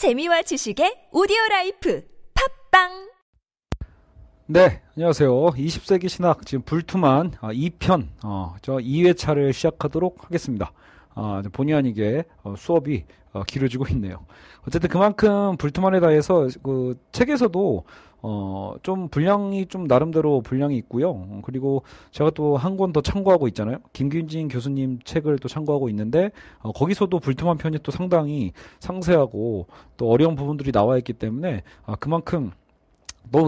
재미와 지식의 오디오라이프 팝빵. 네, 안녕하세요. 20세기 신학 지금 불트만 2편 저 2회차를 시작하도록 하겠습니다. 본의 아니게 수업이 길어지고 있네요. 어쨌든 그만큼 불트만에 대해서 그 책에서도 좀 분량이 좀 나름대로 분량이 있고요. 그리고 제가 또 한 권 더 참고하고 있잖아요. 김균진 교수님 책을 또 참고하고 있는데 거기서도 불트만 편이 또 상당히 상세하고 또 어려운 부분들이 나와 있기 때문에 그만큼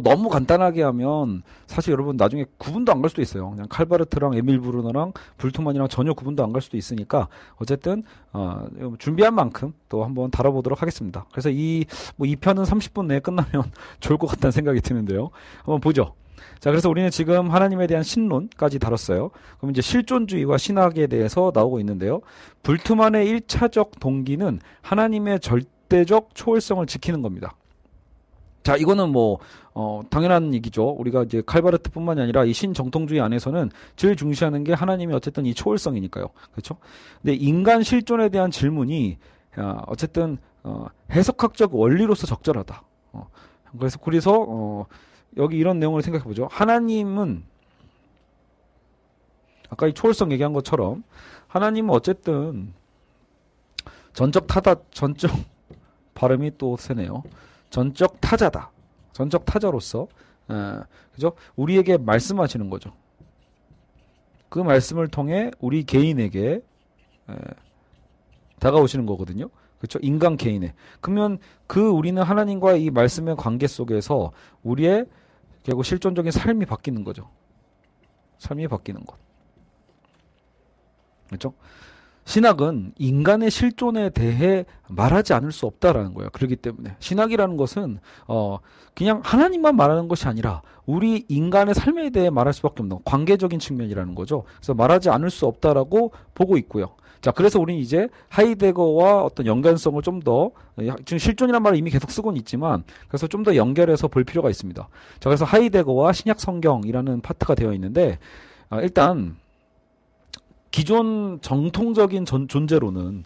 너무 간단하게 하면 사실 여러분 나중에 구분도 안 갈 수도 있어요. 그냥 칼바르트랑 에밀 브루너랑 불트만이랑 전혀 구분도 안 갈 수도 있으니까 어쨌든 준비한 만큼 또 한번 다뤄보도록 하겠습니다. 그래서 이 편은 30분 내에 끝나면 좋을 것 같다는 생각이 드는데요. 한번 보죠. 자, 그래서 우리는 지금 하나님에 대한 신론까지 다뤘어요. 그럼 이제 실존주의와 신학에 대해서 나오고 있는데요. 불트만의 1차적 동기는 하나님의 절대적 초월성을 지키는 겁니다. 자, 이거는 뭐 당연한 얘기죠. 우리가 이제 칼바르트뿐만이 아니라 이 신정통주의 안에서는 제일 중시하는 게 하나님이 어쨌든 이 초월성이니까요. 그렇죠? 근데 인간 실존에 대한 질문이 어쨌든 해석학적 원리로서 적절하다. 그래서 여기 이런 내용을 생각해 보죠. 하나님은 아까 이 초월성 얘기한 것처럼 하나님은 어쨌든 전적 발음이 또 세네요. 전적 타자다. 전적 타자로서 그죠? 우리에게 말씀하시는 거죠. 그 말씀을 통해 우리 개인에게 다가오시는 거거든요. 그렇죠? 인간 개인에. 그러면 우리는 하나님과 이 말씀의 관계 속에서 우리의 결국 실존적인 삶이 바뀌는 거죠. 삶이 바뀌는 것. 그렇죠? 신학은 인간의 실존에 대해 말하지 않을 수 없다라는 거예요. 그렇기 때문에 신학이라는 것은 그냥 하나님만 말하는 것이 아니라 우리 인간의 삶에 대해 말할 수밖에 없는 관계적인 측면이라는 거죠. 그래서 말하지 않을 수 없다라고 보고 있고요. 자, 그래서 우리는 이제 하이데거와 어떤 연관성을 좀 더, 지금 실존이라는 말을 이미 계속 쓰고는 있지만, 그래서 좀 더 연결해서 볼 필요가 있습니다. 자, 그래서 하이데거와 신약 성경이라는 파트가 되어 있는데 일단 기존 정통적인 존재로는,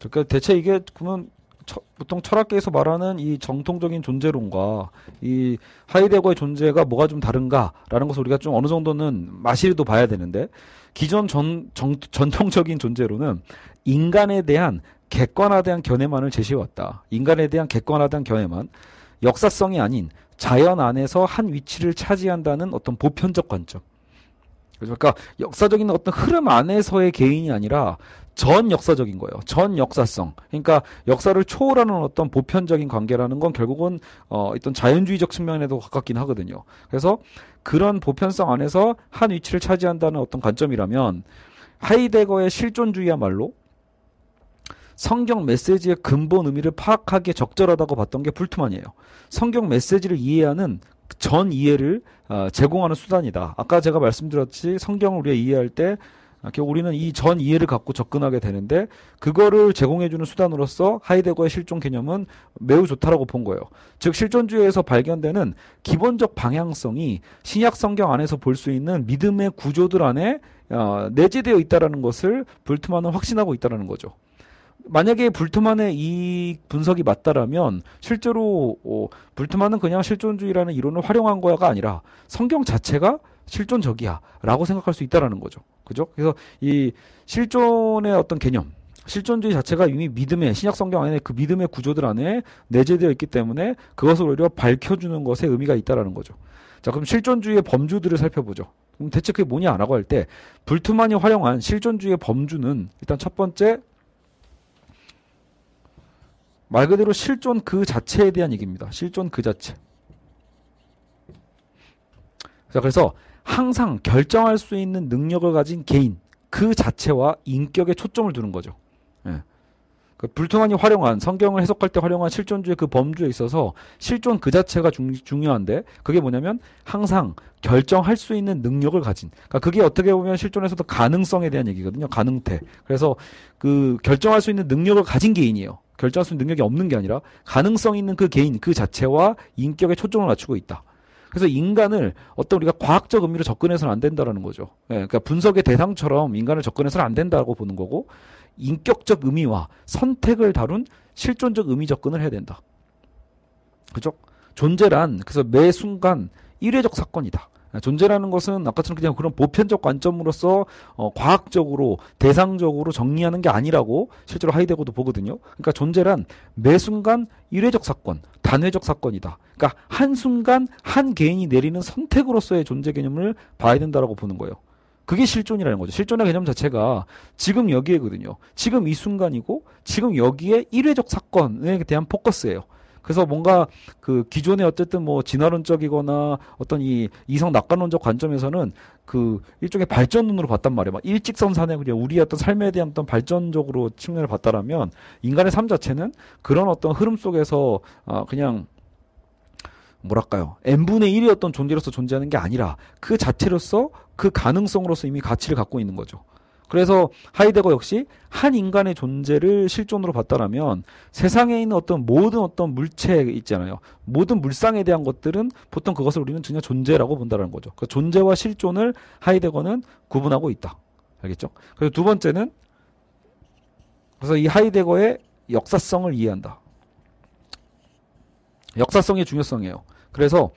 그러니까 대체 이게 그러면 보통 철학계에서 말하는 이 정통적인 존재론과 이 하이데거의 존재가 뭐가 좀 다른가라는 것을 우리가 좀 어느 정도는 마시리도 봐야 되는데, 기존 전통적인 존재론은 인간에 대한 객관화된 견해만을 제시해왔다. 인간에 대한 객관화된 견해만, 역사성이 아닌 자연 안에서 한 위치를 차지한다는 어떤 보편적 관점. 그러니까 역사적인 어떤 흐름 안에서의 개인이 아니라 전 역사적인 거예요. 전 역사성. 그러니까 역사를 초월하는 어떤 보편적인 관계라는 건 결국은 어떤 자연주의적 측면에도 가깝긴 하거든요. 그래서 그런 보편성 안에서 한 위치를 차지한다는 어떤 관점이라면 하이데거의 실존주의야말로 성경 메시지의 근본 의미를 파악하기에 적절하다고 봤던 게 불트만이에요. 성경 메시지를 이해하는 전 이해를 제공하는 수단이다. 아까 제가 말씀드렸지, 성경을 우리가 이해할 때 우리는 이 전 이해를 갖고 접근하게 되는데, 그거를 제공해주는 수단으로서 하이데거의 실존 개념은 매우 좋다라고 본 거예요. 즉 실존주의에서 발견되는 기본적 방향성이 신약 성경 안에서 볼 수 있는 믿음의 구조들 안에 내재되어 있다는 것을 불트만은 확신하고 있다는 거죠. 만약에 불트만의 이 분석이 맞다라면 실제로 불트만은 그냥 실존주의라는 이론을 활용한 거가 아니라 성경 자체가 실존적이야 라고 생각할 수 있다라는 거죠. 그죠? 그래서 이 실존의 어떤 개념, 실존주의 자체가 이미 믿음의, 신약 성경 안에 그 믿음의 구조들 안에 내재되어 있기 때문에 그것을 오히려 밝혀주는 것에 의미가 있다라는 거죠. 자, 그럼 실존주의의 범주들을 살펴보죠. 그럼 대체 그게 뭐냐라고 할 때 불트만이 활용한 실존주의의 범주는 일단 첫 번째, 말 그대로 실존 그 자체에 대한 얘기입니다. 실존 그 자체. 자, 그래서 항상 결정할 수 있는 능력을 가진 개인 그 자체와 인격에 초점을 두는 거죠. 예. 그 불트만이 활용한, 성경을 해석할 때 활용한 실존주의 그 범주에 있어서 실존 그 자체가 중요한데, 그게 뭐냐면 항상 결정할 수 있는 능력을 가진, 그러니까 그게 어떻게 보면 실존에서도 가능성에 대한 얘기거든요. 가능태. 그래서 그 결정할 수 있는 능력을 가진 개인이에요. 결정할 수 있는 능력이 없는 게 아니라 가능성 있는 그 개인 그 자체와 인격에 초점을 맞추고 있다. 그래서 인간을 어떤 우리가 과학적 의미로 접근해서는 안 된다라는 거죠. 예, 그러니까 분석의 대상처럼 인간을 접근해서는 안 된다고 보는 거고, 인격적 의미와 선택을 다룬 실존적 의미 접근을 해야 된다. 그죠? 존재란 그래서 매 순간 일회적 사건이다. 존재라는 것은 아까처럼 그냥 그런 보편적 관점으로서 과학적으로 대상적으로 정리하는 게 아니라고 실제로 하이데거도 보거든요. 그러니까 존재란 매 순간 일회적 사건, 단회적 사건이다. 그러니까 한 순간 한 개인이 내리는 선택으로서의 존재 개념을 봐야 된다라고 보는 거예요. 그게 실존이라는 거죠. 실존의 개념 자체가 지금 여기에거든요. 지금 이 순간이고 지금 여기에 일회적 사건에 대한 포커스예요. 그래서 뭔가 그 기존의 어쨌든 뭐 진화론적이거나 어떤 이 이성 낙관론적 관점에서는 그 일종의 발전 눈으로 봤단 말이에요. 막 일직선 산에 그냥 우리의 어떤 삶에 대한 어떤 발전적으로 측면을 봤다라면 인간의 삶 자체는 그런 어떤 흐름 속에서 그냥 뭐랄까요? n분의 1이었던 존재로서 존재하는 게 아니라 그 자체로서 그 가능성으로서 이미 가치를 갖고 있는 거죠. 그래서 하이데거 역시 한 인간의 존재를 실존으로 봤다라면 세상에 있는 어떤 모든 어떤 물체 있잖아요. 모든 물상에 대한 것들은 보통 그것을 우리는 그냥 존재라고 본다는 거죠. 그러니까 존재와 실존을 하이데거는 구분하고 있다. 알겠죠? 그래서 두 번째는 그래서 이 하이데거의 역사성을 이해한다. 역사성의 중요성이에요. 그래서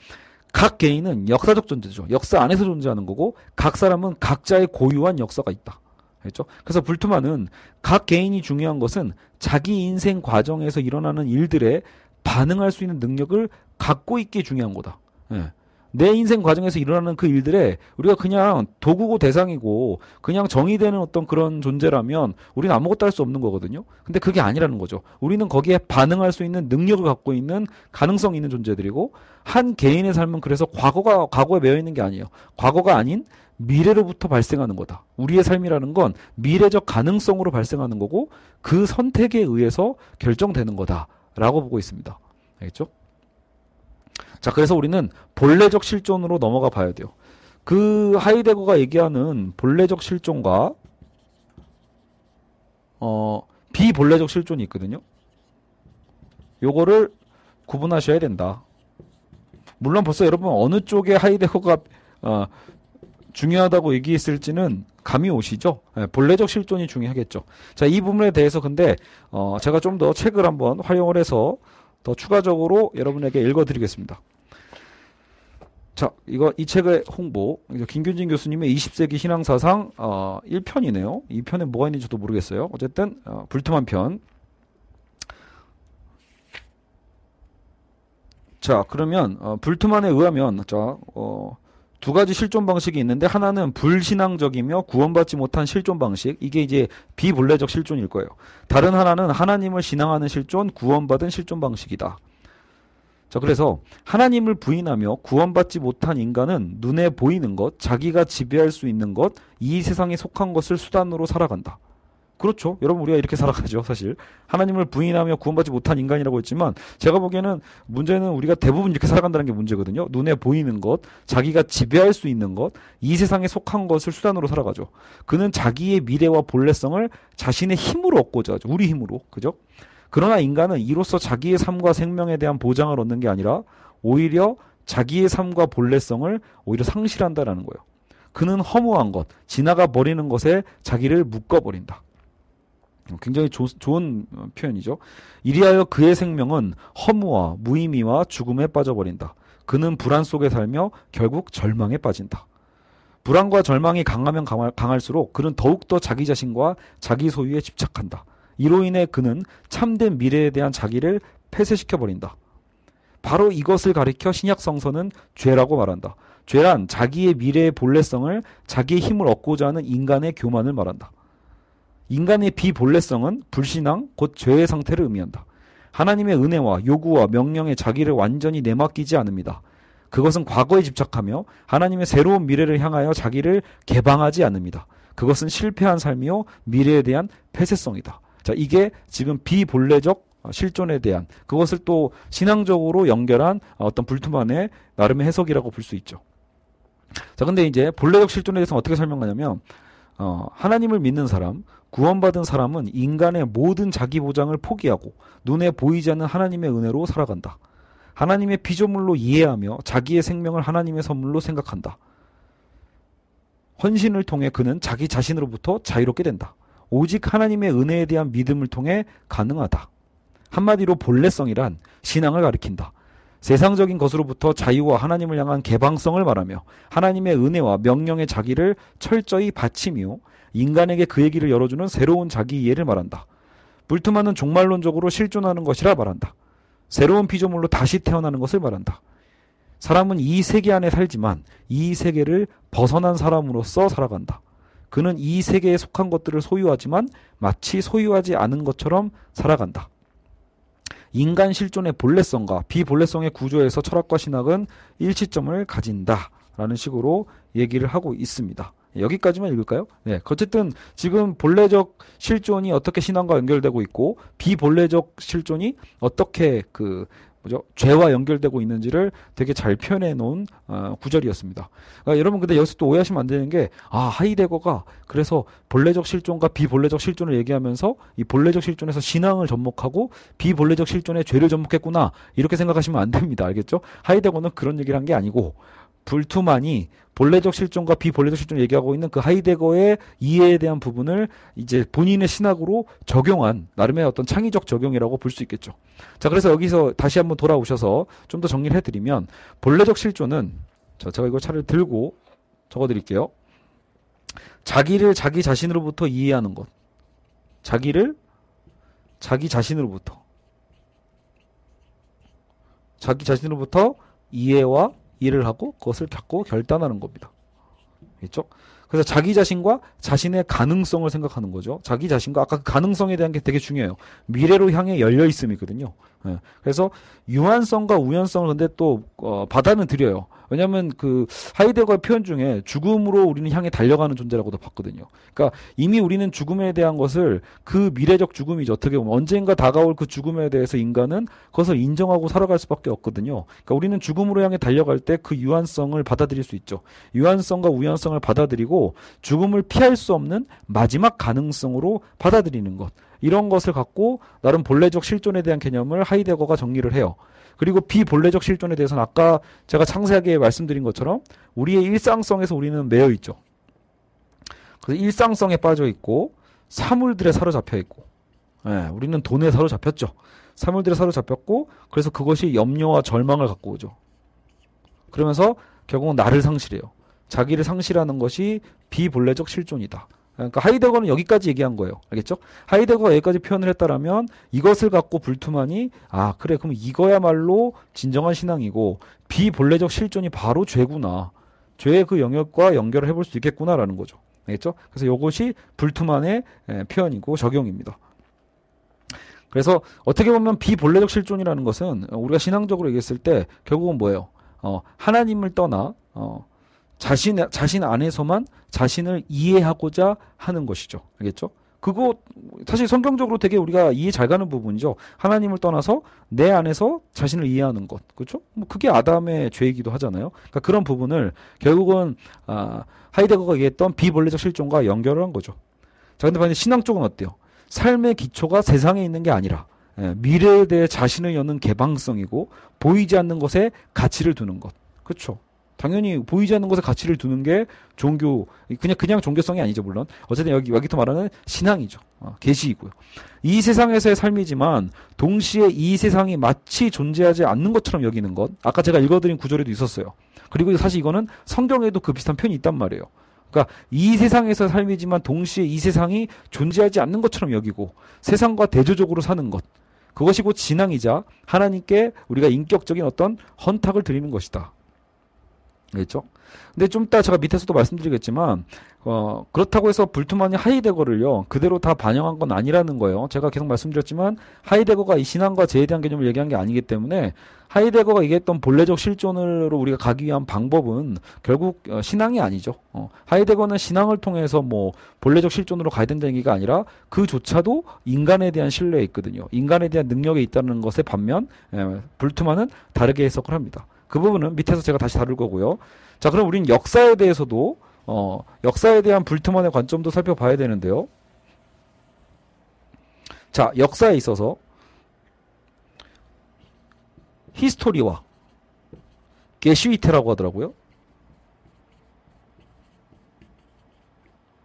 각 개인은 역사적 존재죠. 역사 안에서 존재하는 거고 각 사람은 각자의 고유한 역사가 있다. 그렇죠? 그래서 불트만은 각 개인이 중요한 것은 자기 인생 과정에서 일어나는 일들에 반응할 수 있는 능력을 갖고 있기 중요한 거다. 예. 내 인생 과정에서 일어나는 그 일들에 우리가 그냥 도구고 대상이고 그냥 정의되는 어떤 그런 존재라면 우리는 아무것도 할 수 없는 거거든요. 근데 그게 아니라는 거죠. 우리는 거기에 반응할 수 있는 능력을 갖고 있는 가능성 있는 존재들이고 한 개인의 삶은 그래서 과거에 매여 있는 게 아니에요. 과거가 아닌 미래로부터 발생하는 거다. 우리의 삶이라는 건 미래적 가능성으로 발생하는 거고 그 선택에 의해서 결정되는 거다라고 보고 있습니다. 알겠죠? 자, 그래서 우리는 본래적 실존으로 넘어가 봐야 돼요. 그 하이데거가 얘기하는 본래적 실존과 비본래적 실존이 있거든요. 요거를 구분하셔야 된다. 물론 벌써 여러분 어느 쪽에 하이데거가 중요하다고 얘기했을지는 감이 오시죠? 네, 본래적 실존이 중요하겠죠. 자, 이 부분에 대해서 근데 제가 좀 더 책을 한번 활용을 해서 더 추가적으로 여러분에게 읽어드리겠습니다. 자, 이 책의 홍보, 김균진 교수님의 20세기 신앙사상 1편이네요. 2편에 뭐가 있는지 저도 모르겠어요. 어쨌든 불트만 편. 자, 그러면 불트만에 의하면 두 가지 실존 방식이 있는데 하나는 불신앙적이며 구원받지 못한 실존 방식, 이게 이제 비본래적 실존일 거예요. 다른 하나는 하나님을 신앙하는 실존, 구원받은 실존 방식이다. 자, 그래서 하나님을 부인하며 구원받지 못한 인간은 눈에 보이는 것, 자기가 지배할 수 있는 것, 이 세상에 속한 것을 수단으로 살아간다. 그렇죠. 여러분, 우리가 이렇게 살아가죠. 사실 하나님을 부인하며 구원받지 못한 인간이라고 했지만 제가 보기에는 문제는 우리가 대부분 이렇게 살아간다는 게 문제거든요. 눈에 보이는 것, 자기가 지배할 수 있는 것, 이 세상에 속한 것을 수단으로 살아가죠. 그는 자기의 미래와 본래성을 자신의 힘으로 얻고자 하죠. 우리 힘으로. 그죠? 그러나 인간은 이로써 자기의 삶과 생명에 대한 보장을 얻는 게 아니라 오히려 자기의 삶과 본래성을 오히려 상실한다라는 거예요. 그는 허무한 것, 지나가 버리는 것에 자기를 묶어버린다. 굉장히 좋은 표현이죠. 이리하여 그의 생명은 허무와 무의미와 죽음에 빠져버린다. 그는 불안 속에 살며 결국 절망에 빠진다. 불안과 절망이 강하면 강할수록 그는 더욱더 자기 자신과 자기 소유에 집착한다. 이로 인해 그는 참된 미래에 대한 자기를 폐쇄시켜버린다. 바로 이것을 가리켜 신약성서는 죄라고 말한다. 죄란 자기의 미래의 본래성을 자기의 힘을 얻고자 하는 인간의 교만을 말한다. 인간의 비본래성은 불신앙, 곧 죄의 상태를 의미한다. 하나님의 은혜와 요구와 명령에 자기를 완전히 내맡기지 않습니다. 그것은 과거에 집착하며 하나님의 새로운 미래를 향하여 자기를 개방하지 않습니다. 그것은 실패한 삶이요 미래에 대한 폐쇄성이다. 자, 이게 지금 비본래적 실존에 대한 그것을 또 신앙적으로 연결한 어떤 불트만의 나름의 해석이라고 볼 수 있죠. 자, 근데 이제 본래적 실존에 대해서 어떻게 설명하냐면 하나님을 믿는 사람, 구원받은 사람은 인간의 모든 자기 보장을 포기하고 눈에 보이지 않는 하나님의 은혜로 살아간다. 하나님의 피조물로 이해하며 자기의 생명을 하나님의 선물로 생각한다. 헌신을 통해 그는 자기 자신으로부터 자유롭게 된다. 오직 하나님의 은혜에 대한 믿음을 통해 가능하다. 한마디로 본래성이란 신앙을 가리킨다. 세상적인 것으로부터 자유와 하나님을 향한 개방성을 말하며 하나님의 은혜와 명령의 자기를 철저히 받침이요 인간에게 그의 길을 열어주는 새로운 자기 이해를 말한다. 불트만은 종말론적으로 실존하는 것이라 말한다. 새로운 피조물로 다시 태어나는 것을 말한다. 사람은 이 세계 안에 살지만 이 세계를 벗어난 사람으로서 살아간다. 그는 이 세계에 속한 것들을 소유하지만 마치 소유하지 않은 것처럼 살아간다. 인간 실존의 본래성과 비본래성의 구조에서 철학과 신학은 일치점을 가진다 라는 식으로 얘기를 하고 있습니다. 여기까지만 읽을까요? 네, 어쨌든 지금 본래적 실존이 어떻게 신앙과 연결되고 있고 비본래적 실존이 어떻게 그 뭐죠? 죄와 연결되고 있는지를 되게 잘 표현해 놓은 구절이었습니다. 그러니까 여러분 근데 여기서 또 오해하시면 안 되는 게 하이데거가 그래서 본래적 실존과 비본래적 실존을 얘기하면서 이 본래적 실존에서 신앙을 접목하고 비본래적 실존에 죄를 접목했구나 이렇게 생각하시면 안 됩니다. 알겠죠? 하이데거는 그런 얘기를 한 게 아니고 불트만이 본래적 실존과 비본래적 실존을 얘기하고 있는 그 하이데거의 이해에 대한 부분을 이제 본인의 신학으로 적용한 나름의 어떤 창의적 적용이라고 볼 수 있겠죠. 자, 그래서 여기서 다시 한번 돌아오셔서 좀 더 정리를 해드리면 본래적 실존은 제가 이거 차를 들고 적어드릴게요. 자기를 자기 자신으로부터 이해하는 것. 자기를 자기 자신으로부터. 자기 자신으로부터 이해와 일을 하고 그것을 겪고 결단하는 겁니다. 그렇죠? 그래서 자기 자신과 자신의 가능성을 생각하는 거죠. 자기 자신과 아까 그 가능성에 대한 게 되게 중요해요. 미래로 향해 열려있음이거든요. 예. 그래서 유한성과 우연성을 근데 또 받아는 드려요. 왜냐하면 그 하이데거의 표현 중에 죽음으로 우리는 향해 달려가는 존재라고도 봤거든요. 그러니까 이미 우리는 죽음에 대한 것을 그 미래적 죽음이죠. 어떻게 보면 언젠가 다가올 그 죽음에 대해서 인간은 그것을 인정하고 살아갈 수밖에 없거든요. 그러니까 우리는 죽음으로 향해 달려갈 때 그 유한성을 받아들일 수 있죠. 유한성과 우연성을 받아들이고 죽음을 피할 수 없는 마지막 가능성으로 받아들이는 것. 이런 것을 갖고 나름 본래적 실존에 대한 개념을 하이데거가 정리를 해요. 그리고 비본래적 실존에 대해서는 아까 제가 상세하게 말씀드린 것처럼 우리의 일상성에서 우리는 매여 있죠. 그래서 일상성에 빠져 있고 사물들에 사로잡혀 있고 예, 우리는 돈에 사로잡혔죠. 사물들에 사로잡혔고 그래서 그것이 염려와 절망을 갖고 오죠. 그러면서 결국은 나를 상실해요. 자기를 상실하는 것이 비본래적 실존이다. 그러니까 하이데거는 여기까지 얘기한 거예요. 알겠죠? 하이데거가 여기까지 표현을 했다라면 이것을 갖고 불트만이 그래 그럼 이거야말로 진정한 신앙이고 비본래적 실존이 바로 죄구나. 죄의 그 영역과 연결을 해볼 수 있겠구나라는 거죠. 알겠죠? 그래서 이것이 불트만의 표현이고 적용입니다. 그래서 어떻게 보면 비본래적 실존이라는 것은 우리가 신앙적으로 얘기했을 때 결국은 뭐예요? 하나님을 떠나 자신 안에서만 자신을 이해하고자 하는 것이죠. 알겠죠? 그거 사실 성경적으로 되게 우리가 이해 잘 가는 부분이죠. 하나님을 떠나서 내 안에서 자신을 이해하는 것. 그렇죠? 뭐 그게 아담의 죄이기도 하잖아요. 그러니까 그런 부분을 결국은 하이데거가 얘기했던 비본래적 실존과 연결을 한 거죠. 자, 근데 반면 신앙 쪽은 어때요? 삶의 기초가 세상에 있는 게 아니라 미래에 대해 자신을 여는 개방성이고 보이지 않는 것에 가치를 두는 것. 그렇죠? 당연히 보이지 않는 것에 가치를 두는 게 종교, 그냥 종교성이 아니죠, 물론. 어쨌든 여기부터 말하는 신앙이죠. 계시이고요. 이 세상에서의 삶이지만 동시에 이 세상이 마치 존재하지 않는 것처럼 여기는 것. 아까 제가 읽어드린 구절에도 있었어요. 그리고 사실 이거는 성경에도 그 비슷한 표현이 있단 말이에요. 그러니까 이 세상에서의 삶이지만 동시에 이 세상이 존재하지 않는 것처럼 여기고 세상과 대조적으로 사는 것. 그것이 곧 신앙이자 하나님께 우리가 인격적인 어떤 헌탁을 드리는 것이다. 그렇죠? 근데 좀 이따 제가 밑에서도 말씀드리겠지만 그렇다고 해서 불트만이 하이데거를요 그대로 다 반영한 건 아니라는 거예요. 제가 계속 말씀드렸지만 하이데거가 이 신앙과 죄에 대한 개념을 얘기한 게 아니기 때문에 하이데거가 얘기했던 본래적 실존으로 우리가 가기 위한 방법은 결국 신앙이 아니죠. 하이데거는 신앙을 통해서 뭐 본래적 실존으로 가야 된다는 얘기가 아니라 그조차도 인간에 대한 신뢰에 있거든요. 인간에 대한 능력에 있다는 것에 반면 불트만은 다르게 해석을 합니다. 그 부분은 밑에서 제가 다시 다룰 거고요. 자, 그럼 우린 역사에 대해서도 역사에 대한 불트만의 관점도 살펴봐야 되는데요. 자, 역사에 있어서 히스토리와 게슈이테라고 하더라고요.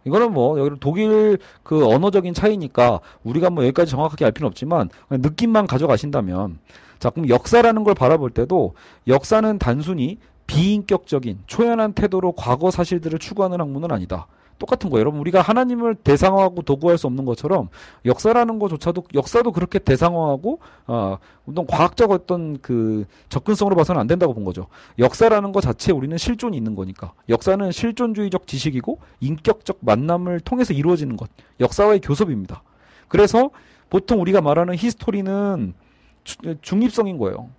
이거는 뭐 여기 독일 그 언어적인 차이니까 우리가 뭐 여기까지 정확하게 알 필요는 없지만 그냥 느낌만 가져가신다면, 자 그럼 역사라는 걸 바라볼 때도 역사는 단순히 비인격적인 초연한 태도로 과거 사실들을 추구하는 학문은 아니다. 똑같은 거예요. 여러분 우리가 하나님을 대상화하고 도구할 수 없는 것처럼 역사라는 것조차도, 역사도 그렇게 대상화하고 어떤 과학적 어떤 그 접근성으로 봐서는 안 된다고 본 거죠. 역사라는 것 자체에 우리는 실존이 있는 거니까. 역사는 실존주의적 지식이고 인격적 만남을 통해서 이루어지는 것. 역사와의 교섭입니다. 그래서 보통 우리가 말하는 히스토리는 중립성인 거예요.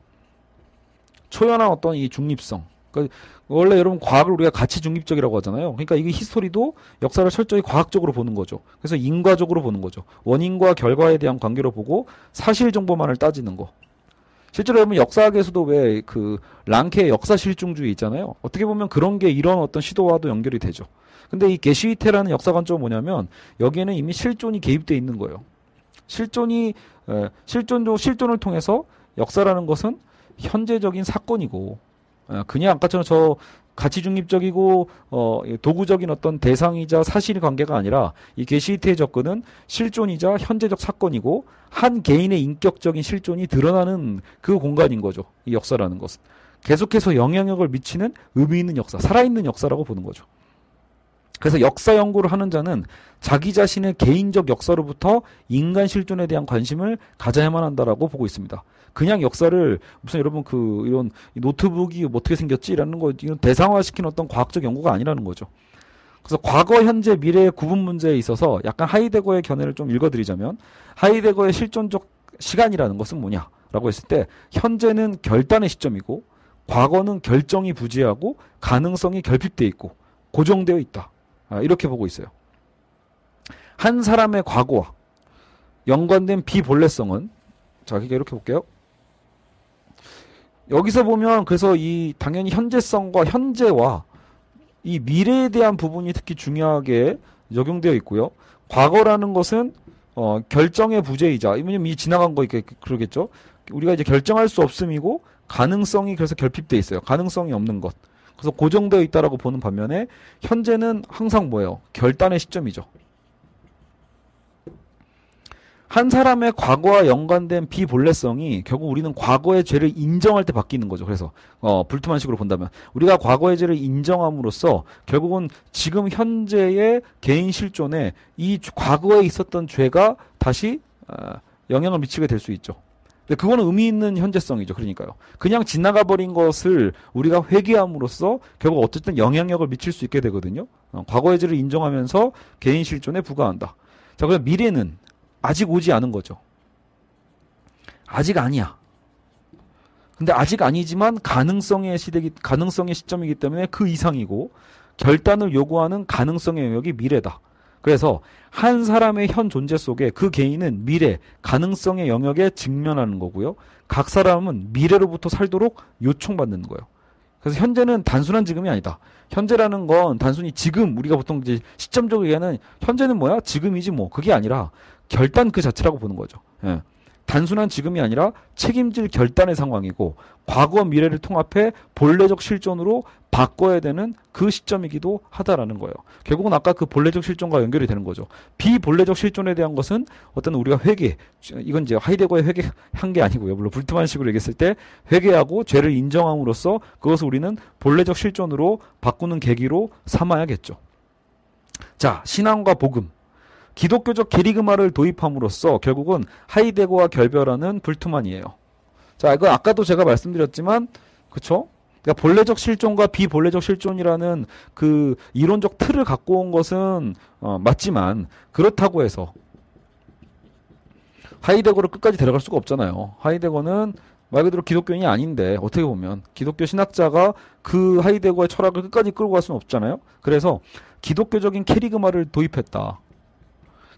초연한 어떤 이 중립성. 그러니까 원래 여러분 과학을 우리가 가치 중립적이라고 하잖아요. 그러니까 이게 히스토리도 역사를 철저히 과학적으로 보는 거죠. 그래서 인과적으로 보는 거죠. 원인과 결과에 대한 관계로 보고 사실 정보만을 따지는 거. 실제로 여러분 역사학에서도 왜 그 랑케의 역사 실증주의 있잖아요. 어떻게 보면 그런 게 이런 어떤 시도와도 연결이 되죠. 근데 이 게슈히테라는 역사 관점은 뭐냐면 여기에는 이미 실존이 개입되어 있는 거예요. 실존을 통해서 역사라는 것은 현재적인 사건이고 그냥 아까처럼 저 가치 중립적이고 도구적인 어떤 대상이자 사실 관계가 아니라 이 게슈히테의 접근은 실존이자 현재적 사건이고 한 개인의 인격적인 실존이 드러나는 그 공간인 거죠. 이 역사라는 것은 계속해서 영향력을 미치는 의미 있는 역사, 살아있는 역사라고 보는 거죠. 그래서 역사 연구를 하는 자는 자기 자신의 개인적 역사로부터 인간 실존에 대한 관심을 가져야만 한다라고 보고 있습니다. 그냥 역사를 무슨 여러분 그 이런 노트북이 어떻게 생겼지라는 거 이런 대상화시킨 어떤 과학적 연구가 아니라는 거죠. 그래서 과거, 현재, 미래의 구분 문제에 있어서 약간 하이데거의 견해를 좀 읽어드리자면, 하이데거의 실존적 시간이라는 것은 뭐냐라고 했을 때 현재는 결단의 시점이고 과거는 결정이 부재하고 가능성이 결핍되어 있고 고정되어 있다. 이렇게 보고 있어요. 한 사람의 과거와 연관된 비본래성은, 자 이렇게 볼게요. 여기서 보면 그래서 이 당연히 현재성과 현재와 이 미래에 대한 부분이 특히 중요하게 적용되어 있고요. 과거라는 것은 결정의 부재이자, 왜냐면 이 지나간 거 이렇게 그러겠죠. 우리가 이제 결정할 수 없음이고 가능성이 그래서 결핍돼 있어요. 가능성이 없는 것. 그래서 고정되어 있다라고 보는 반면에 현재는 항상 뭐예요? 결단의 시점이죠. 한 사람의 과거와 연관된 비본래성이 결국 우리는 과거의 죄를 인정할 때 바뀌는 거죠. 그래서 불트만식으로 본다면 우리가 과거의 죄를 인정함으로써 결국은 지금 현재의 개인 실존에 이 과거에 있었던 죄가 다시 영향을 미치게 될 수 있죠. 근데 그거는 의미 있는 현재성이죠. 그러니까요. 그냥 지나가버린 것을 우리가 회개함으로써 결국 어쨌든 영향력을 미칠 수 있게 되거든요. 과거의 죄를 인정하면서 개인 실존에 부과한다. 자, 그럼 미래는 아직 오지 않은 거죠. 아직 아니야. 근데 아직 아니지만 가능성의 시점이기 때문에 그 이상이고 결단을 요구하는 가능성의 영역이 미래다. 그래서 한 사람의 현 존재 속에 그 개인은 미래, 가능성의 영역에 직면하는 거고요. 각 사람은 미래로부터 살도록 요청받는 거예요. 그래서 현재는 단순한 지금이 아니다. 현재라는 건 단순히 지금, 우리가 보통 이제 시점적으로 얘기하는 현재는 뭐야? 지금이지 뭐. 그게 아니라 결단 그 자체라고 보는 거죠. 예. 단순한 지금이 아니라 책임질 결단의 상황이고 과거와 미래를 통합해 본래적 실존으로 바꿔야 되는 그 시점이기도 하다라는 거예요. 결국은 아까 그 본래적 실존과 연결이 되는 거죠. 비본래적 실존에 대한 것은 어떤 우리가 회개, 이건 이제 하이데거의 회개한 게 아니고요. 물론 불트만식으로 얘기했을 때 회개하고 죄를 인정함으로써 그것을 우리는 본래적 실존으로 바꾸는 계기로 삼아야겠죠. 자, 신앙과 복음. 기독교적 게리그마를 도입함으로써 결국은 하이데거와 결별하는 불트만이에요. 자, 이건 아까도 제가 말씀드렸지만, 그쵸? 그러니까 본래적 실존과 비본래적 실존이라는 그 이론적 틀을 갖고 온 것은 맞지만, 그렇다고 해서 하이데거를 끝까지 데려갈 수가 없잖아요. 하이데거는 말 그대로 기독교인이 아닌데, 어떻게 보면 기독교 신학자가 그 하이데거의 철학을 끝까지 끌고 갈 수는 없잖아요. 그래서 기독교적인 캐리그마를 도입했다.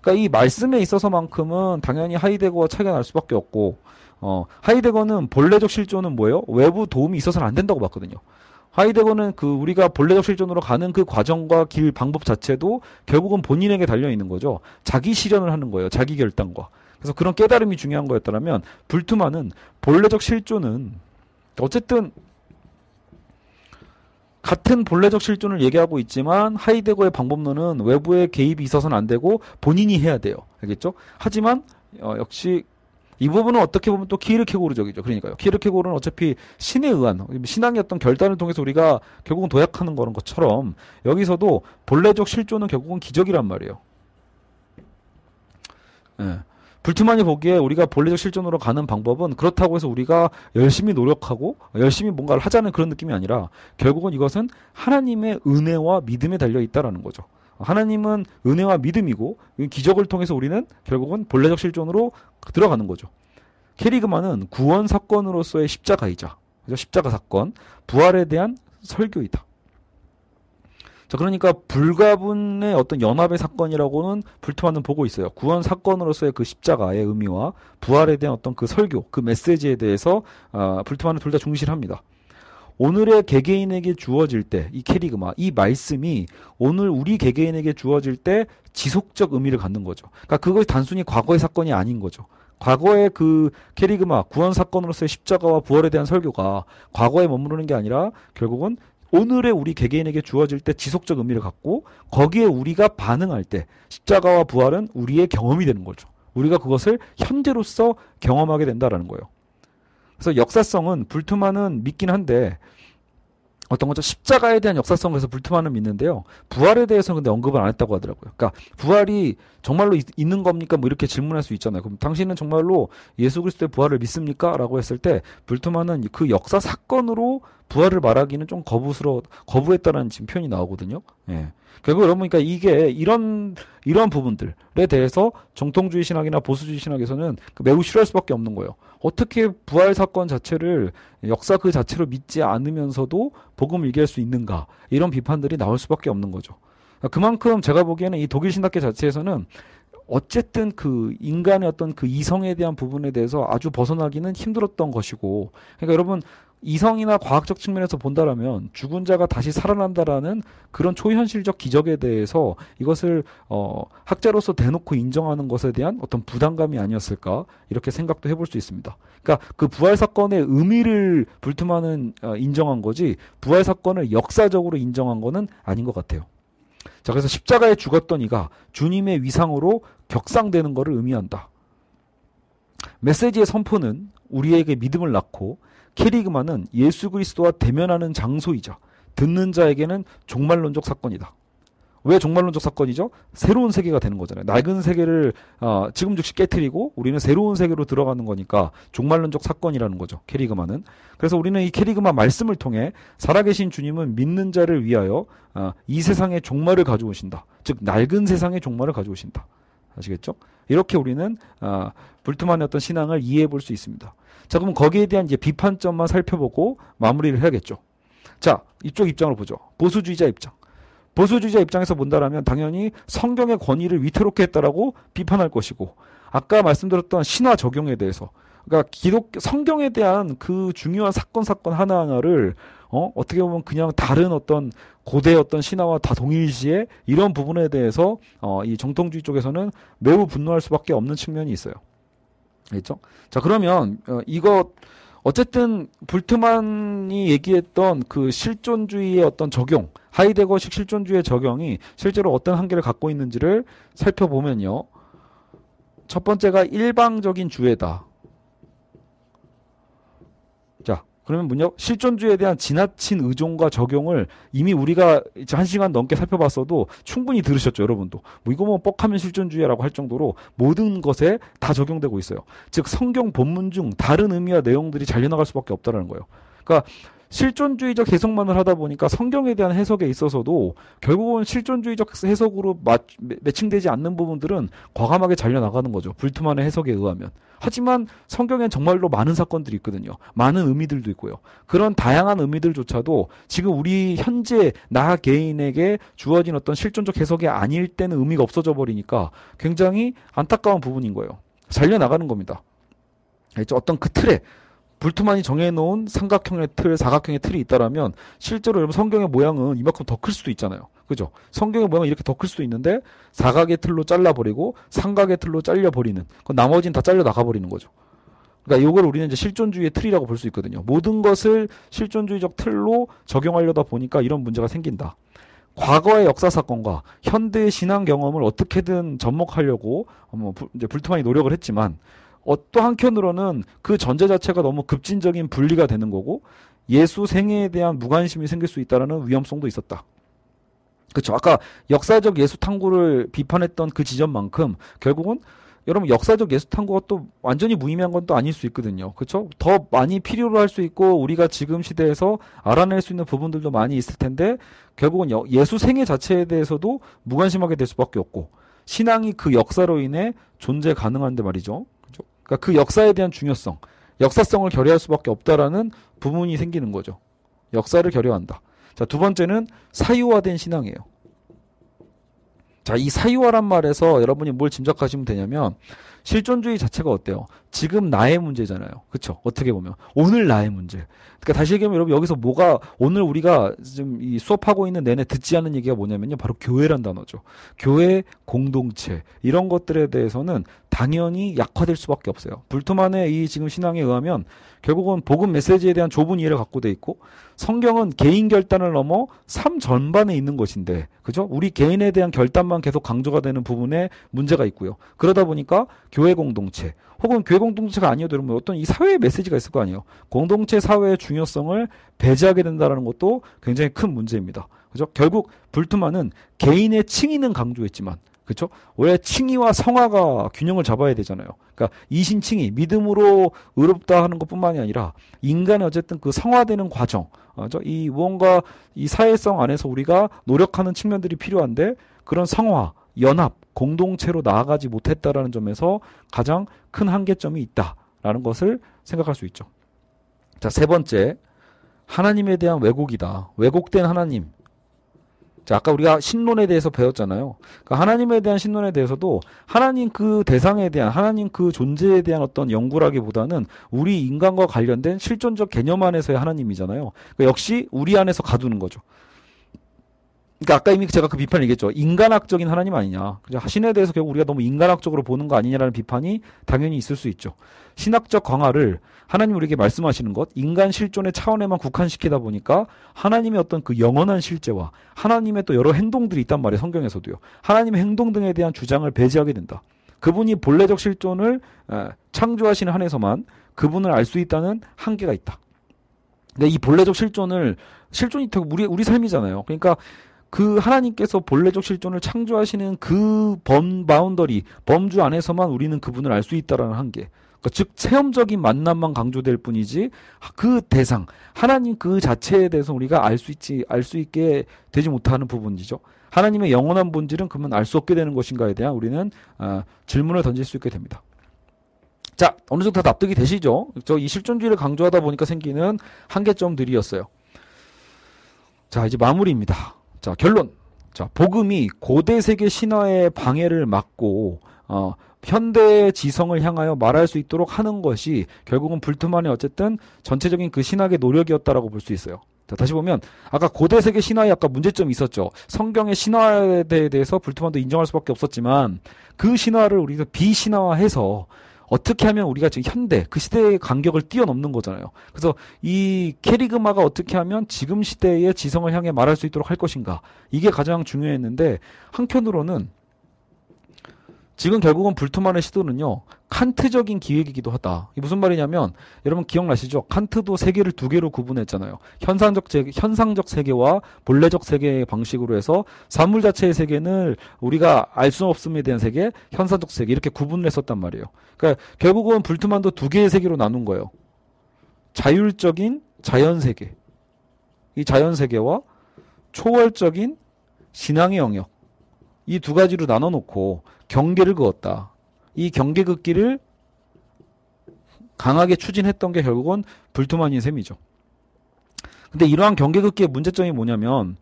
그러니까 이 말씀에 있어서만큼은 당연히 하이데거와 차이가 날 수밖에 없고, 하이데거는 본래적 실존은 뭐예요? 외부 도움이 있어서는 안 된다고 봤거든요. 하이데거는 그 우리가 본래적 실존으로 가는 그 과정과 길, 방법 자체도 결국은 본인에게 달려 있는 거죠. 자기 실현을 하는 거예요. 자기 결단과. 그래서 그런 깨달음이 중요한 거였다면, 불트만은 본래적 실존은 어쨌든 같은 본래적 실존을 얘기하고 있지만 하이데거의 방법론은 외부의 개입이 있어서는 안 되고 본인이 해야 돼요. 알겠죠? 하지만 역시 이 부분은 어떻게 보면 또 키르케고르적이죠. 그러니까요. 키르케고르는 어차피 신에 의한 신앙의 어떤 결단을 통해서 우리가 결국은 도약하는 거는 것처럼 여기서도 본래적 실존은 결국은 기적이란 말이에요. 예. 불트만이 보기에 우리가 본래적 실존으로 가는 방법은 그렇다고 해서 우리가 열심히 노력하고 열심히 뭔가를 하자는 그런 느낌이 아니라 결국은 이것은 하나님의 은혜와 믿음에 달려있다라는 거죠. 하나님은 은혜와 믿음이고 기적을 통해서 우리는 결국은 본래적 실존으로 들어가는 거죠. 캐리그만은 구원 사건으로서의 십자가이자 십자가 사건, 부활에 대한 설교이다. 자, 그러니까 불가분의 어떤 연합의 사건이라고는 불트만은 보고 있어요. 구원 사건으로서의 그 십자가의 의미와 부활에 대한 어떤 그 설교, 그 메시지에 대해서 불트만은 둘 다 중실합니다. 오늘의 개개인에게 주어질 때 이 캐리그마, 이 말씀이 오늘 우리 개개인에게 주어질 때 지속적 의미를 갖는 거죠. 그러니까 그것이 단순히 과거의 사건이 아닌 거죠. 과거의 그 캐리그마, 구원 사건으로서의 십자가와 부활에 대한 설교가 과거에 머무르는 게 아니라 결국은 오늘의 우리 개개인에게 주어질 때 지속적 의미를 갖고 거기에 우리가 반응할 때 십자가와 부활은 우리의 경험이 되는 거죠. 우리가 그것을 현재로서 경험하게 된다라는 거예요. 그래서 역사성은 불트만은 믿긴 한데 어떤 거죠? 십자가에 대한 역사성에서 불트만은 믿는데요. 부활에 대해서는 근데 언급을 안 했다고 하더라고요. 그러니까 부활이 정말로 있는 겁니까? 뭐 이렇게 질문할 수 있잖아요. 그럼 당신은 정말로 예수 그리스도의 부활을 믿습니까? 라고 했을 때 불트만은 그 역사 사건으로 부활을 말하기는 좀 거부했다라는 지금 표현이 나오거든요. 예. 결국 여러분, 그러니까 이게 이런 부분들에 대해서 정통주의 신학이나 보수주의 신학에서는 매우 싫어할 수밖에 없는 거예요. 어떻게 부활 사건 자체를 역사 그 자체로 믿지 않으면서도 복음을 얘기할 수 있는가? 이런 비판들이 나올 수밖에 없는 거죠. 그만큼 제가 보기에는 이 독일 신학계 자체에서는 어쨌든 그 인간의 어떤 그 이성에 대한 부분에 대해서 아주 벗어나기는 힘들었던 것이고, 그러니까 여러분, 이성이나 과학적 측면에서 본다라면 죽은 자가 다시 살아난다라는 그런 초현실적 기적에 대해서 이것을 학자로서 대놓고 인정하는 것에 대한 어떤 부담감이 아니었을까, 이렇게 생각도 해볼 수 있습니다. 그러니까 그 부활 사건의 의미를 불트만은 인정한 거지 부활 사건을 역사적으로 인정한 거는 아닌 것 같아요. 자, 그래서 십자가에 죽었던 이가 주님의 위상으로 격상되는 것을 의미한다. 메시지의 선포는 우리에게 믿음을 낳고 캐리그마는 예수 그리스도와 대면하는 장소이자 듣는 자에게는 종말론적 사건이다. 왜 종말론적 사건이죠? 새로운 세계가 되는 거잖아요. 낡은 세계를 지금 즉시 깨트리고 우리는 새로운 세계로 들어가는 거니까 종말론적 사건이라는 거죠. 캐리그마는. 그래서 우리는 이 캐리그마 말씀을 통해 살아계신 주님은 믿는 자를 위하여 이 세상의 종말을 가져오신다. 즉 낡은 세상의 종말을 가져오신다. 아시겠죠? 이렇게 우리는 불트만의 어떤 신앙을 이해해 볼 수 있습니다. 자, 그럼 거기에 대한 이제 비판점만 살펴보고 마무리를 해야겠죠. 자, 이쪽 입장으로 보죠. 보수주의자 입장. 보수주의자 입장에서 본다라면 당연히 성경의 권위를 위태롭게 했다라고 비판할 것이고, 아까 말씀드렸던 신화 적용에 대해서, 그러니까 성경에 대한 그 중요한 사건 하나하나를 어떻게 보면 그냥 다른 어떤 고대 어떤 신화와 다 동일시에 이런 부분에 대해서 이 정통주의 쪽에서는 매우 분노할 수밖에 없는 측면이 있어요. 알겠죠? 자, 그러면 이거 어쨌든 불트만이 얘기했던 그 실존주의의 어떤 적용, 하이데거식 실존주의의 적용이 실제로 어떤 한계를 갖고 있는지를 살펴보면요. 첫 번째가 일방적인 주의다. 자, 그러면 뭐냐? 실존주의에 대한 지나친 의존과 적용을 이미 우리가 이제 1시간 넘게 살펴봤어도 충분히 들으셨죠, 여러분도. 뭐 이거 뭐 뻑하면 실존주의라고 할 정도로 모든 것에 다 적용되고 있어요. 즉 성경 본문 중 다른 의미와 내용들이 잘려나갈 수밖에 없다라는 거예요. 그러니까 실존주의적 해석만을 하다 보니까 성경에 대한 해석에 있어서도 결국은 실존주의적 해석으로 매칭되지 않는 부분들은 과감하게 잘려나가는 거죠. 불트만의 해석에 의하면. 하지만 성경엔 정말로 많은 사건들이 있거든요. 많은 의미들도 있고요. 그런 다양한 의미들조차도 지금 우리 현재 나 개인에게 주어진 어떤 실존적 해석이 아닐 때는 의미가 없어져 버리니까 굉장히 안타까운 부분인 거예요. 잘려나가는 겁니다. 어떤 그 틀에 불트만이 정해놓은 삼각형의 틀, 사각형의 틀이 있다라면 실제로 여러분 성경의 모양은 이만큼 더 클 수도 있잖아요. 그죠? 성경의 모양은 이렇게 더 클 수도 있는데 사각의 틀로 잘라버리고 삼각의 틀로 잘려버리는, 그 나머지는 다 잘려나가버리는 거죠. 그러니까 이걸 우리는 이제 실존주의의 틀이라고 볼 수 있거든요. 모든 것을 실존주의적 틀로 적용하려다 보니까 이런 문제가 생긴다. 과거의 역사 사건과 현대의 신앙 경험을 어떻게든 접목하려고 이제 불트만이 노력을 했지만, 또 한편으로는 그 전제 자체가 너무 급진적인 분리가 되는 거고 예수 생애에 대한 무관심이 생길 수 있다는 위험성도 있었다. 그렇죠. 아까 역사적 예수 탐구를 비판했던 그 지점만큼 결국은 여러분 역사적 예수 탐구가 또 완전히 무의미한 건 또 아닐 수 있거든요. 그렇죠? 더 많이 필요로 할 수 있고 우리가 지금 시대에서 알아낼 수 있는 부분들도 많이 있을 텐데 결국은 예수 생애 자체에 대해서도 무관심하게 될 수밖에 없고, 신앙이 그 역사로 인해 존재 가능한데 말이죠. 그렇죠? 그러니까 그 역사에 대한 중요성, 역사성을 결여할 수밖에 없다라는 부분이 생기는 거죠. 역사를 결여한다. 자, 두 번째는 사유화된 신앙이에요. 자, 이 사유화란 말에서 여러분이 뭘 짐작하시면 되냐면, 실존주의 자체가 어때요? 지금 나의 문제잖아요. 그렇죠? 어떻게 보면 오늘 나의 문제. 그러니까 다시 얘기하면 여러분 여기서 뭐가 오늘 우리가 지금 이 수업하고 있는 내내 듣지 않은 얘기가 뭐냐면요, 바로 교회란 단어죠. 교회, 공동체 이런 것들에 대해서는 당연히 약화될 수밖에 없어요. 불트만의 이 지금 신앙에 의하면 결국은 복음 메시지에 대한 좁은 이해를 갖고 돼 있고, 성경은 개인 결단을 넘어 삶 전반에 있는 것인데, 그죠? 우리 개인에 대한 결단만 계속 강조가 되는 부분에 문제가 있고요. 그러다 보니까 교회 공동체, 혹은 교회 공동체가 아니어도 여러분 어떤 이 사회의 메시지가 있을 거 아니에요. 공동체 사회의 중요성을 배제하게 된다는 것도 굉장히 큰 문제입니다. 그죠? 결국 불트만은 개인의 칭의는 강조했지만, 그렇죠? 원래 칭의와 성화가 균형을 잡아야 되잖아요. 그러니까 이신칭의, 믿음으로 의롭다 하는 것뿐만이 아니라 인간이 어쨌든 그 성화되는 과정, 이 무언가 이 사회성 안에서 우리가 노력하는 측면들이 필요한데, 그런 성화, 연합, 공동체로 나아가지 못했다라는 점에서 가장 큰 한계점이 있다라는 것을 생각할 수 있죠. 자, 세 번째, 하나님에 대한 왜곡이다. 왜곡된 하나님. 자, 아까 우리가 신론에 대해서 배웠잖아요. 그러니까 하나님에 대한 신론에 대해서도 하나님 그 대상에 대한, 하나님 그 존재에 대한 어떤 연구라기보다는 우리 인간과 관련된 실존적 개념 안에서의 하나님이잖아요. 그러니까 역시 우리 안에서 가두는 거죠. 그러니까 아까 이미 제가 그 비판을 얘기했죠. 인간학적인 하나님 아니냐. 신에 대해서 결국 우리가 너무 인간학적으로 보는 거 아니냐라는 비판이 당연히 있을 수 있죠. 신학적 광화를 하나님 우리에게 말씀하시는 것, 인간 실존의 차원에만 국한시키다 보니까 하나님의 어떤 그 영원한 실제와 하나님의 또 여러 행동들이 있단 말이에요. 성경에서도요. 하나님의 행동 등에 대한 주장을 배제하게 된다. 그분이 본래적 실존을 창조하시는 한에서만 그분을 알 수 있다는 한계가 있다. 근데 이 본래적 실존을, 실존이 우리 삶이잖아요. 그러니까 그 하나님께서 본래적 실존을 창조하시는 그 바운더리, 범주 안에서만 우리는 그분을 알 수 있다라는 한계. 그러니까 즉 체험적인 만남만 강조될 뿐이지 그 대상, 하나님 그 자체에 대해서 우리가 알 수 있게 되지 못하는 부분이죠. 하나님의 영원한 본질은 그러면 알 수 없게 되는 것인가에 대한 우리는 질문을 던질 수 있게 됩니다. 자, 어느 정도 다 납득이 되시죠? 이 실존주의를 강조하다 보니까 생기는 한계점들이었어요. 자, 이제 마무리입니다. 자, 결론. 자, 복음이 고대 세계 신화의 방해를 막고 현대의 지성을 향하여 말할 수 있도록 하는 것이 결국은 불트만의 어쨌든 전체적인 그 신학의 노력이었다라고 볼 수 있어요. 자, 다시 보면 아까 고대 세계 신화에 아까 문제점이 있었죠. 성경의 신화에 대해서 불트만도 인정할 수밖에 없었지만, 그 신화를 우리가 비신화화해서 어떻게 하면 우리가 지금 현대, 그 시대의 간격을 뛰어넘는 거잖아요. 그래서 이 캐리그마가 어떻게 하면 지금 시대의 지성을 향해 말할 수 있도록 할 것인가. 이게 가장 중요했는데, 한편으로는 지금 결국은 불트만의 시도는요, 칸트적인 기획이기도 하다. 이게 무슨 말이냐면, 여러분 기억나시죠? 칸트도 세계를 두 개로 구분했잖아요. 현상적 세계와 본래적 세계의 방식으로 해서 사물 자체의 세계는 우리가 알 수 없음에 대한 세계, 현상적 세계 이렇게 구분을 했었단 말이에요. 그러니까 결국은 불트만도 두 개의 세계로 나눈 거예요. 자율적인 자연 세계, 이 자연 세계와 초월적인 신앙의 영역, 이 두 가지로 나눠 놓고 경계를 그었다. 이 경계 긋기를 강하게 추진했던 게 결국은 불트만인 셈이죠. 근데 이러한 경계 긋기의 문제점이 뭐냐면,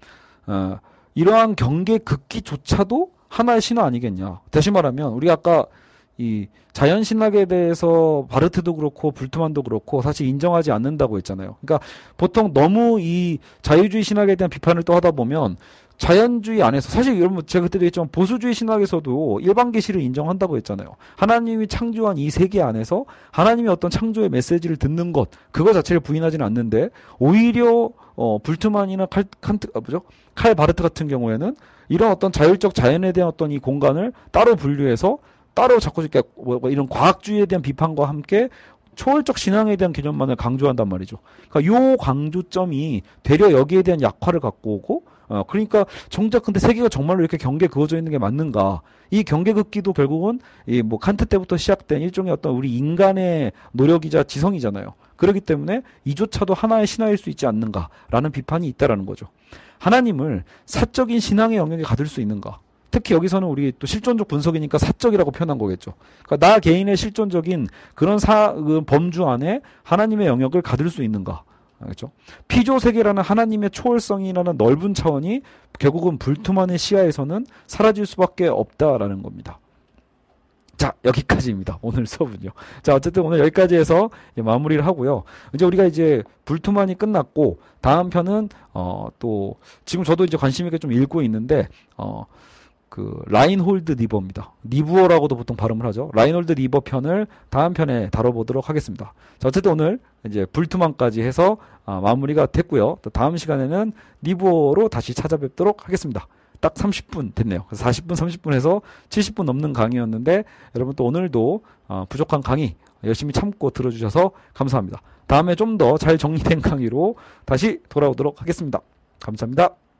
이러한 경계 긋기조차도 하나의 신화 아니겠냐. 다시 말하면 우리가 아까 이 자연신학에 대해서 바르트도 그렇고 불트만도 그렇고 사실 인정하지 않는다고 했잖아요. 그러니까 보통 너무 이 자유주의 신학에 대한 비판을 또 하다 보면 자연주의 안에서 사실 여러분 제가 그때도 했지만 보수주의 신학에서도 일반 계시를 인정한다고 했잖아요. 하나님이 창조한 이 세계 안에서 하나님이 어떤 창조의 메시지를 듣는 것 그거 자체를 부인하지는 않는데 오히려 불트만이나 칸트 칼 바르트 같은 경우에는 이런 어떤 자율적 자연에 대한 어떤 이 공간을 따로 분류해서 따로 자꾸 이렇게 이런 과학주의에 대한 비판과 함께 초월적 신앙에 대한 개념만을 강조한단 말이죠. 그러니까 요 강조점이 되려 여기에 대한 약화를 갖고 오고 그러니까 정작 근데 세계가 정말로 이렇게 경계에 그어져 있는 게 맞는가? 이 경계극기도 결국은 이 뭐 칸트 때부터 시작된 일종의 어떤 우리 인간의 노력이자 지성이잖아요. 그렇기 때문에 이조차도 하나의 신화일 수 있지 않는가라는 비판이 있다라는 거죠. 하나님을 사적인 신앙의 영역에 가둘 수 있는가? 특히 여기서는 우리 또 실존적 분석이니까 사적이라고 표현한 거겠죠. 그러니까 나 개인의 실존적인 그런 범주 안에 하나님의 영역을 가둘 수 있는가. 알겠죠? 피조세계라는 하나님의 초월성이라는 넓은 차원이 결국은 불트만의 시야에서는 사라질 수밖에 없다라는 겁니다. 자, 여기까지입니다. 오늘 수업은요. 자, 어쨌든 오늘 여기까지 해서 이제 마무리를 하고요. 이제 우리가 이제 불트만이 끝났고 다음 편은 또 지금 저도 이제 관심 있게 좀 읽고 있는데 그 라인홀드 니버입니다. 니부어라고도 보통 발음을 하죠. 라인홀드 니버 편을 다음 편에 다뤄보도록 하겠습니다. 자, 어쨌든 오늘 이제 불트만까지 해서 마무리가 됐고요. 또 다음 시간에는 니부어로 다시 찾아뵙도록 하겠습니다. 딱 30분 됐네요. 그래서 40분, 30분 해서 70분 넘는 강의였는데 여러분 또 오늘도 부족한 강의 열심히 참고 들어주셔서 감사합니다. 다음에 좀 더 잘 정리된 강의로 다시 돌아오도록 하겠습니다. 감사합니다.